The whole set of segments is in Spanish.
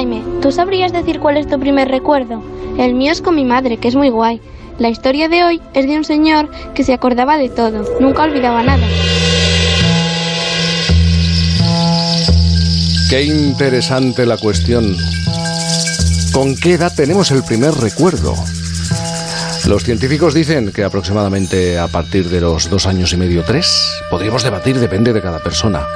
Jaime, ¿tú sabrías decir cuál es tu primer recuerdo? El mío es con mi madre, que es muy guay. La historia de hoy es de un señor que se acordaba de todo, nunca olvidaba nada. Qué interesante la cuestión. ¿Con qué edad tenemos el primer recuerdo? Los científicos dicen que aproximadamente a partir de los 2 años y medio, 3, podríamos debatir, depende de cada persona.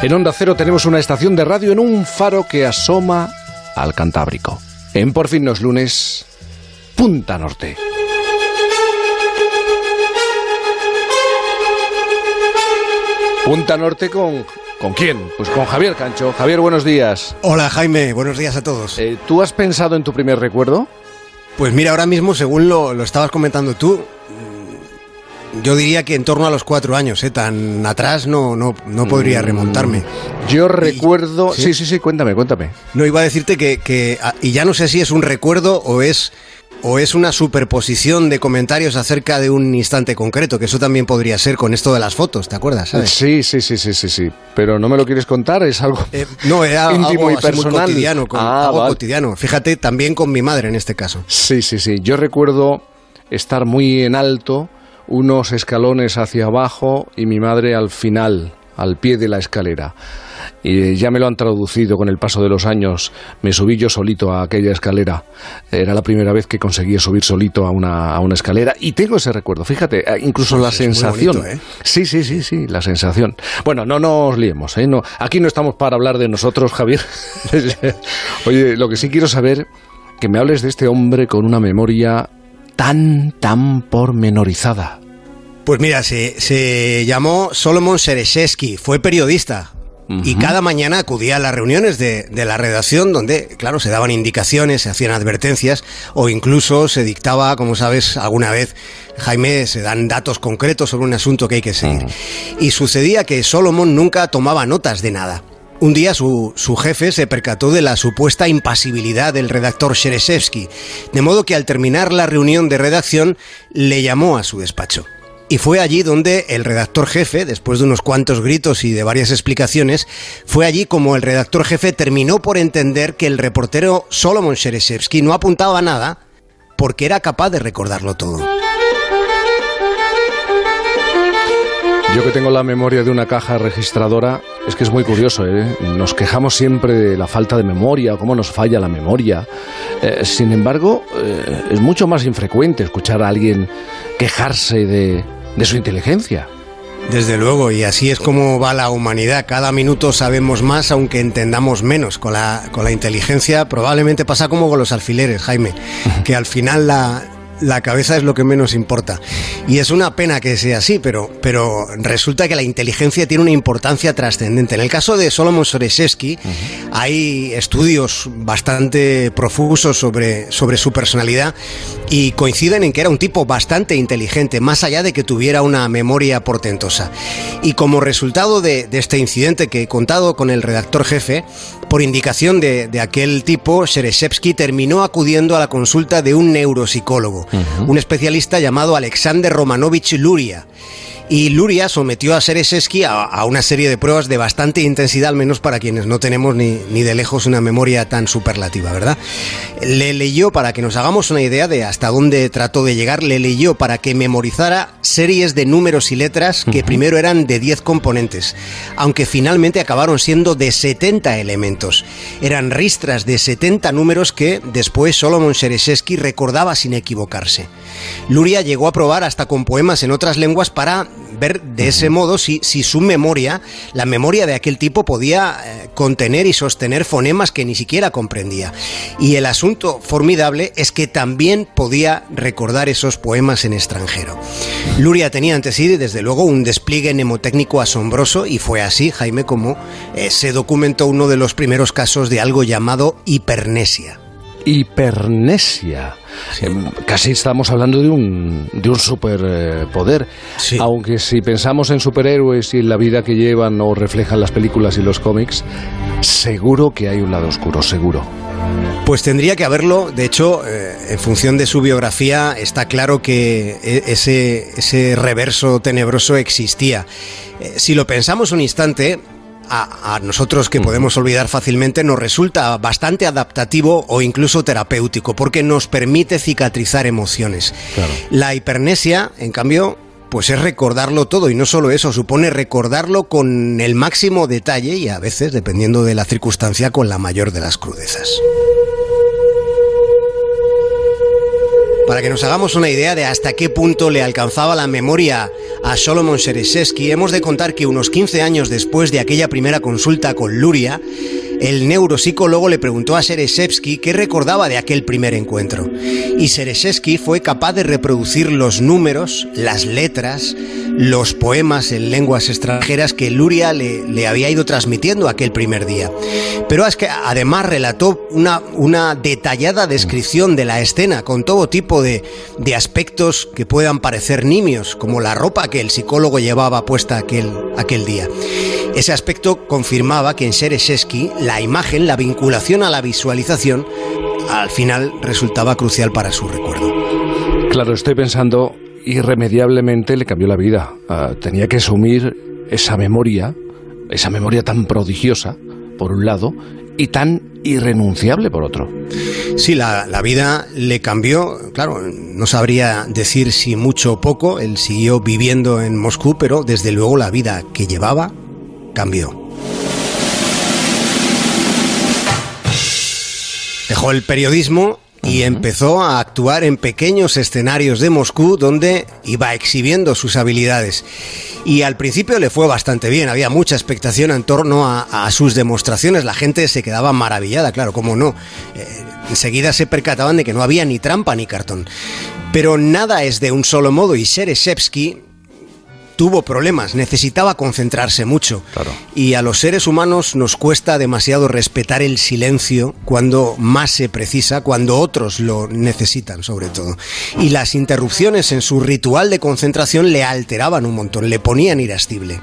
En Onda Cero tenemos una estación de radio en un faro que asoma al Cantábrico. En Por fin los lunes, Punta Norte. Punta Norte ¿Con quién? Pues con Javier Cancho. Javier, buenos días. Hola, Jaime. Buenos días a todos. ¿Tú has pensado en tu primer recuerdo? Pues mira, ahora mismo, según lo estabas comentando tú, yo diría que en torno a los 4 años, tan atrás no podría remontarme. Yo recuerdo... ¿Sí? Sí, cuéntame. No, iba a decirte que y ya no sé si es un recuerdo o es una superposición de comentarios acerca de un instante concreto, que eso también podría ser con esto de las fotos, ¿te acuerdas? ¿Sabes? Sí, pero no me lo quieres contar, es algo no, era íntimo y personal. Muy cotidiano, cotidiano, fíjate, también con mi madre en este caso. Sí, yo recuerdo estar muy en alto, unos escalones hacia abajo y mi madre al final, al pie de la escalera. Y ya me lo han traducido con el paso de los años. Me subí yo solito a aquella escalera. Era la primera vez que conseguía subir solito a una escalera. Y tengo ese recuerdo, fíjate, incluso la sensación. Bonito, ¿eh? Sí, la sensación. Bueno, no nos liemos, ¿eh? No, aquí no estamos para hablar de nosotros, Javier. Oye, lo que sí quiero saber, que me hables de este hombre con una memoria tan pormenorizada. Pues mira, se llamó Solomon Shereshevsky, fue periodista. Y cada mañana acudía a las reuniones de la redacción donde, claro, se daban indicaciones, se hacían advertencias o incluso se dictaba, como sabes, alguna vez, Jaime, se dan datos concretos sobre un asunto que hay que seguir. Y sucedía que Solomon nunca tomaba notas de nada. Un día su jefe se percató de la supuesta impasibilidad del redactor Shereshevsky, de modo que al terminar la reunión de redacción le llamó a su despacho. Y fue allí donde el redactor jefe, después de unos cuantos gritos y de varias explicaciones, fue allí como el redactor jefe terminó por entender que el reportero Solomon Shereshevsky no apuntaba nada porque era capaz de recordarlo todo. Yo que tengo la memoria de una caja registradora, es que es muy curioso, ¿eh? Nos quejamos siempre de la falta de memoria, cómo nos falla la memoria. Sin embargo, es mucho más infrecuente escuchar a alguien quejarse de su inteligencia. Desde luego, y así es como va la humanidad. Cada minuto sabemos más, aunque entendamos menos. Con la inteligencia probablemente pasa como con los alfileres, Jaime, que al final la cabeza es lo que menos importa. Y es una pena que sea así, pero resulta que la inteligencia tiene una importancia trascendente. En el caso de Solomon Shereshevsky, hay estudios bastante profusos sobre su personalidad y coinciden en que era un tipo bastante inteligente, más allá de que tuviera una memoria portentosa. Y como resultado de este incidente que he contado con el redactor jefe, por indicación de aquel tipo, Shereshevsky terminó acudiendo a la consulta de un neuropsicólogo, un especialista llamado Alexander Romanovich Luria. Y Luria sometió a Shereshevsky a una serie de pruebas de bastante intensidad, al menos para quienes no tenemos ni de lejos una memoria tan superlativa, ¿verdad? Le leyó, para que nos hagamos una idea de hasta dónde trató de llegar, le leyó para que memorizara series de números y letras que primero eran de 10 componentes, aunque finalmente acabaron siendo de 70 elementos. Eran ristras de 70 números que después Solomon Shereshevsky recordaba sin equivocarse. Luria llegó a probar hasta con poemas en otras lenguas para ver de ese modo si su memoria, la memoria de aquel tipo, podía contener y sostener fonemas que ni siquiera comprendía. Y el asunto formidable es que también podía recordar esos poemas en extranjero. Luria tenía ante sí, desde luego, un despliegue mnemotécnico asombroso, y fue así, Jaime, como se documentó uno de los primeros casos de algo llamado hipermnesia. Hipermnesia. Sí. Casi estamos hablando de un superpoder. Sí. Aunque si pensamos en superhéroes y en la vida que llevan o reflejan las películas y los cómics, seguro que hay un lado oscuro, seguro. Pues tendría que haberlo. De hecho, en función de su biografía, está claro que ese reverso tenebroso existía. Si lo pensamos un instante, a nosotros que podemos olvidar fácilmente, nos resulta bastante adaptativo o incluso terapéutico, porque nos permite cicatrizar emociones. Claro. La hipermnesia, en cambio, pues es recordarlo todo, y no solo eso, supone recordarlo con el máximo detalle y a veces, dependiendo de la circunstancia, con la mayor de las crudezas. Para que nos hagamos una idea de hasta qué punto le alcanzaba la memoria a Solomon Shereshevsky, hemos de contar que unos 15 años después de aquella primera consulta con Luria, el neuropsicólogo le preguntó a Shereshevsky qué recordaba de aquel primer encuentro. Y Shereshevsky fue capaz de reproducir los números, las letras, los poemas en lenguas extranjeras que Luria le había ido transmitiendo aquel primer día. Pero es que además relató una detallada descripción de la escena, con todo tipo de aspectos que puedan parecer nimios, como la ropa que el psicólogo llevaba puesta aquel día. Ese aspecto confirmaba que en Shereshevsky la imagen, la vinculación a la visualización, al final resultaba crucial para su recuerdo. Claro, estoy pensando, irremediablemente le cambió la vida. Tenía que asumir esa memoria tan prodigiosa, por un lado, y tan irrenunciable, por otro. Sí, la vida le cambió. Claro, no sabría decir si mucho o poco, él siguió viviendo en Moscú, pero desde luego la vida que llevaba cambió. Dejó el periodismo y empezó a actuar en pequeños escenarios de Moscú, donde iba exhibiendo sus habilidades. Y al principio le fue bastante bien, había mucha expectación en torno a sus demostraciones, la gente se quedaba maravillada, claro, cómo no. Enseguida se percataban de que no había ni trampa ni cartón. Pero nada es de un solo modo, y Shereshevsky tuvo problemas, necesitaba concentrarse mucho. Claro. Y a los seres humanos nos cuesta demasiado respetar el silencio cuando más se precisa, cuando otros lo necesitan sobre todo. Y las interrupciones en su ritual de concentración le alteraban un montón, le ponían irascible.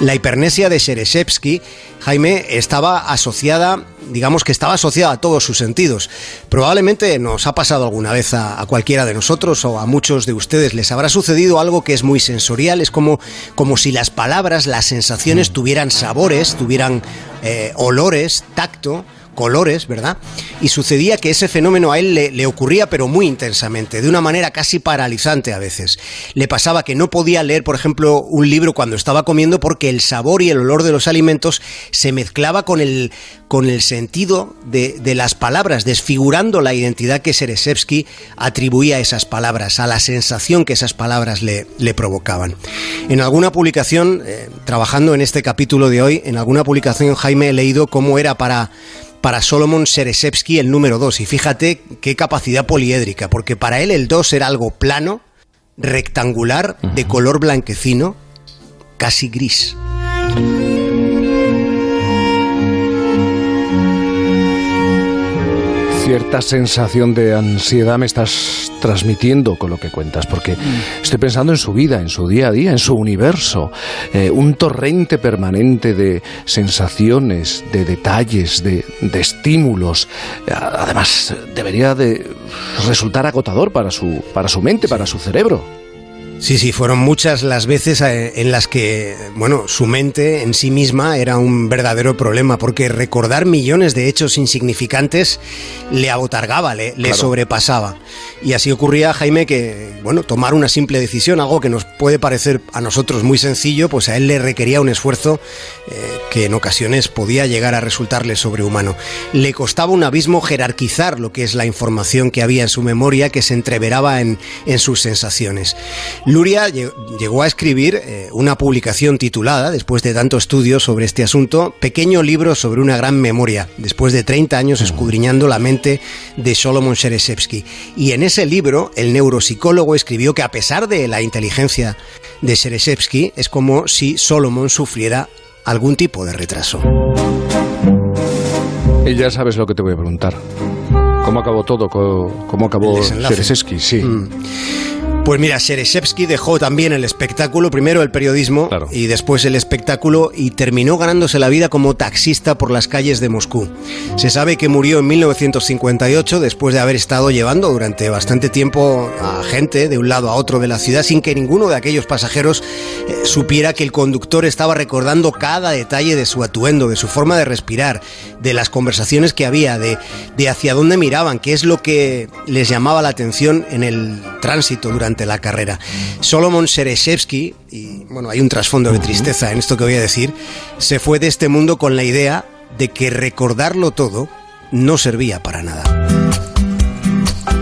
La hipermnesia de Shereshevsky, Jaime, estaba asociada a todos sus sentidos. Probablemente nos ha pasado alguna vez a cualquiera de nosotros, o a muchos de ustedes les habrá sucedido algo que es muy sensorial. Es como si las palabras, las sensaciones tuvieran sabores, tuvieran olores, tacto, colores, ¿verdad? Y sucedía que ese fenómeno a él le ocurría, pero muy intensamente, de una manera casi paralizante a veces. Le pasaba que no podía leer, por ejemplo, un libro cuando estaba comiendo, porque el sabor y el olor de los alimentos se mezclaba con el sentido de las palabras, desfigurando la identidad que Shereshevsky atribuía a esas palabras, a la sensación que esas palabras le provocaban. En alguna publicación, trabajando en este capítulo de hoy, Jaime, he leído cómo era para Solomon Shereshevsky el número 2, y fíjate qué capacidad poliédrica, porque para él el 2 era algo plano, rectangular, de color blanquecino, casi gris. Cierta sensación de ansiedad me estás transmitiendo con lo que cuentas, porque estoy pensando en su vida, en su día a día, en su universo, un torrente permanente de sensaciones, de detalles, de estímulos. Además, debería de resultar agotador para su mente, para su cerebro. Sí, fueron muchas las veces en las que, su mente en sí misma era un verdadero problema, porque recordar millones de hechos insignificantes le abotargaba, le sobrepasaba. Y así ocurría, Jaime, que, tomar una simple decisión, algo que nos puede parecer a nosotros muy sencillo, pues a él le requería un esfuerzo que en ocasiones podía llegar a resultarle sobrehumano. Le costaba un abismo jerarquizar lo que es la información que había en su memoria, que se entreveraba en sus sensaciones. Luria llegó a escribir una publicación titulada, después de tanto estudio sobre este asunto, Pequeño libro sobre una gran memoria, después de 30 años escudriñando la mente de Solomon Shereshevsky. Y en ese libro, el neuropsicólogo escribió que a pesar de la inteligencia de Shereshevsky, es como si Solomon sufriera algún tipo de retraso. Y ya sabes lo que te voy a preguntar. ¿Cómo acabó todo? ¿Cómo acabó Shereshevsky? Sí. Pues mira, Shereshevsky dejó también el espectáculo, primero el periodismo, claro, y después el espectáculo, y terminó ganándose la vida como taxista por las calles de Moscú. Se sabe que murió en 1958 después de haber estado llevando durante bastante tiempo a gente de un lado a otro de la ciudad sin que ninguno de aquellos pasajeros supiera que el conductor estaba recordando cada detalle de su atuendo, de su forma de respirar, de las conversaciones que había, de hacia dónde miraban, qué es lo que les llamaba la atención en el tránsito durante la carrera. Solomon Shereshevsky, y bueno, hay un trasfondo de tristeza en esto que voy a decir, se fue de este mundo con la idea de que recordarlo todo no servía para nada.